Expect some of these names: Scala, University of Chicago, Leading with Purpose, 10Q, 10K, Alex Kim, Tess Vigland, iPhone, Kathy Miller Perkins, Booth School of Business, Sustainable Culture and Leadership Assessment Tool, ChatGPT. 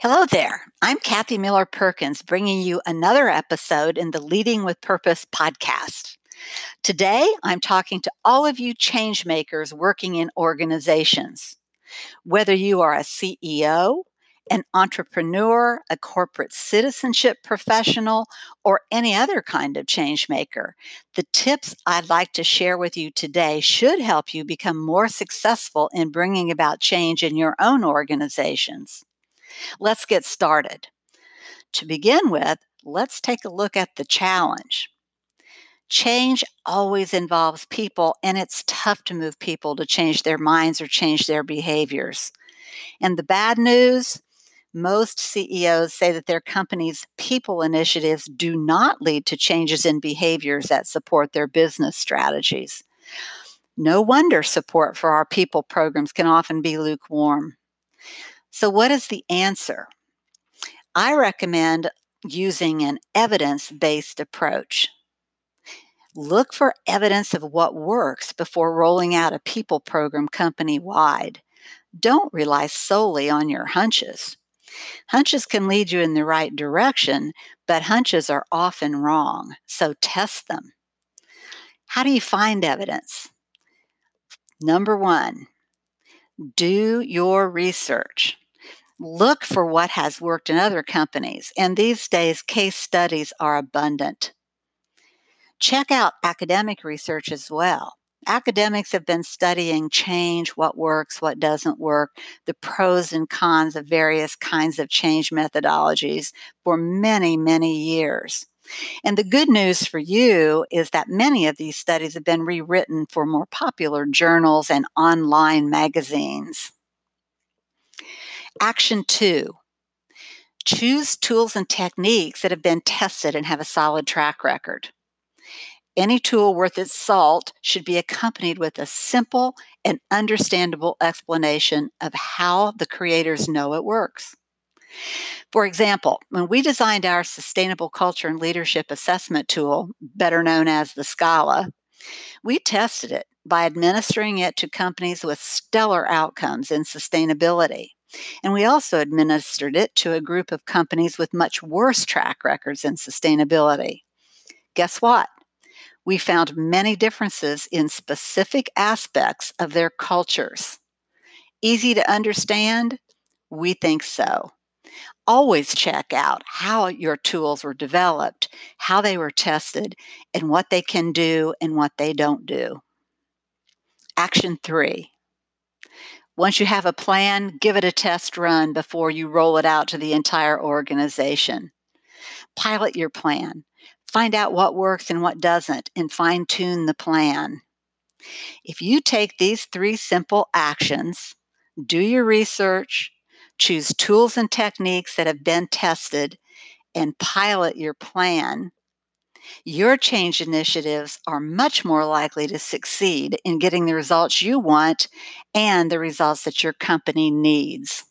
Hello there. I'm Kathy Miller Perkins, bringing you another episode in the Leading with Purpose podcast. Today, I'm talking to all of you change makers working in organizations. Whether you are a CEO, an entrepreneur, a corporate citizenship professional, or any other kind of change maker, the tips I'd like to share with you today should help you become more successful in bringing about change in your own organizations. Let's get started. To begin with, let's take a look at the challenge. Change always involves people, and it's tough to move people to change their minds or change their behaviors. And the bad news, most CEOs say that their company's people initiatives do not lead to changes in behaviors that support their business strategies. No wonder support for our people programs can often be lukewarm. So what is the answer? I recommend using an evidence-based approach. Look for evidence of what works before rolling out a people program company-wide. Don't rely solely on your hunches. Hunches can lead you in the right direction, but hunches are often wrong, so test them. How do you find evidence? Number one, do your research. Look for what has worked in other companies, and these days, case studies are abundant. Check out academic research as well. Academics have been studying change, what works, what doesn't work, the pros and cons of various kinds of change methodologies for many, many years. And the good news for you is that many of these studies have been rewritten for more popular journals and online magazines. Action 2. Choose tools and techniques that have been tested and have a solid track record. Any tool worth its salt should be accompanied with a simple and understandable explanation of how the creators know it works. For example, when we designed our Sustainable Culture and Leadership Assessment Tool, better known as the Scala, we tested it by administering it to companies with stellar outcomes in sustainability. And we also administered it to a group of companies with much worse track records in sustainability. Guess what? We found many differences in specific aspects of their cultures. Easy to understand? We think so. Always check out how your tools were developed, how they were tested, and what they can do and what they don't do. Action 3. Once you have a plan, give it a test run before you roll it out to the entire organization. Pilot your plan. Find out what works and what doesn't, and fine-tune the plan. If you take these three simple actions, do your research, choose tools and techniques that have been tested, and pilot your plan, your change initiatives are much more likely to succeed in getting the results you want and the results that your company needs.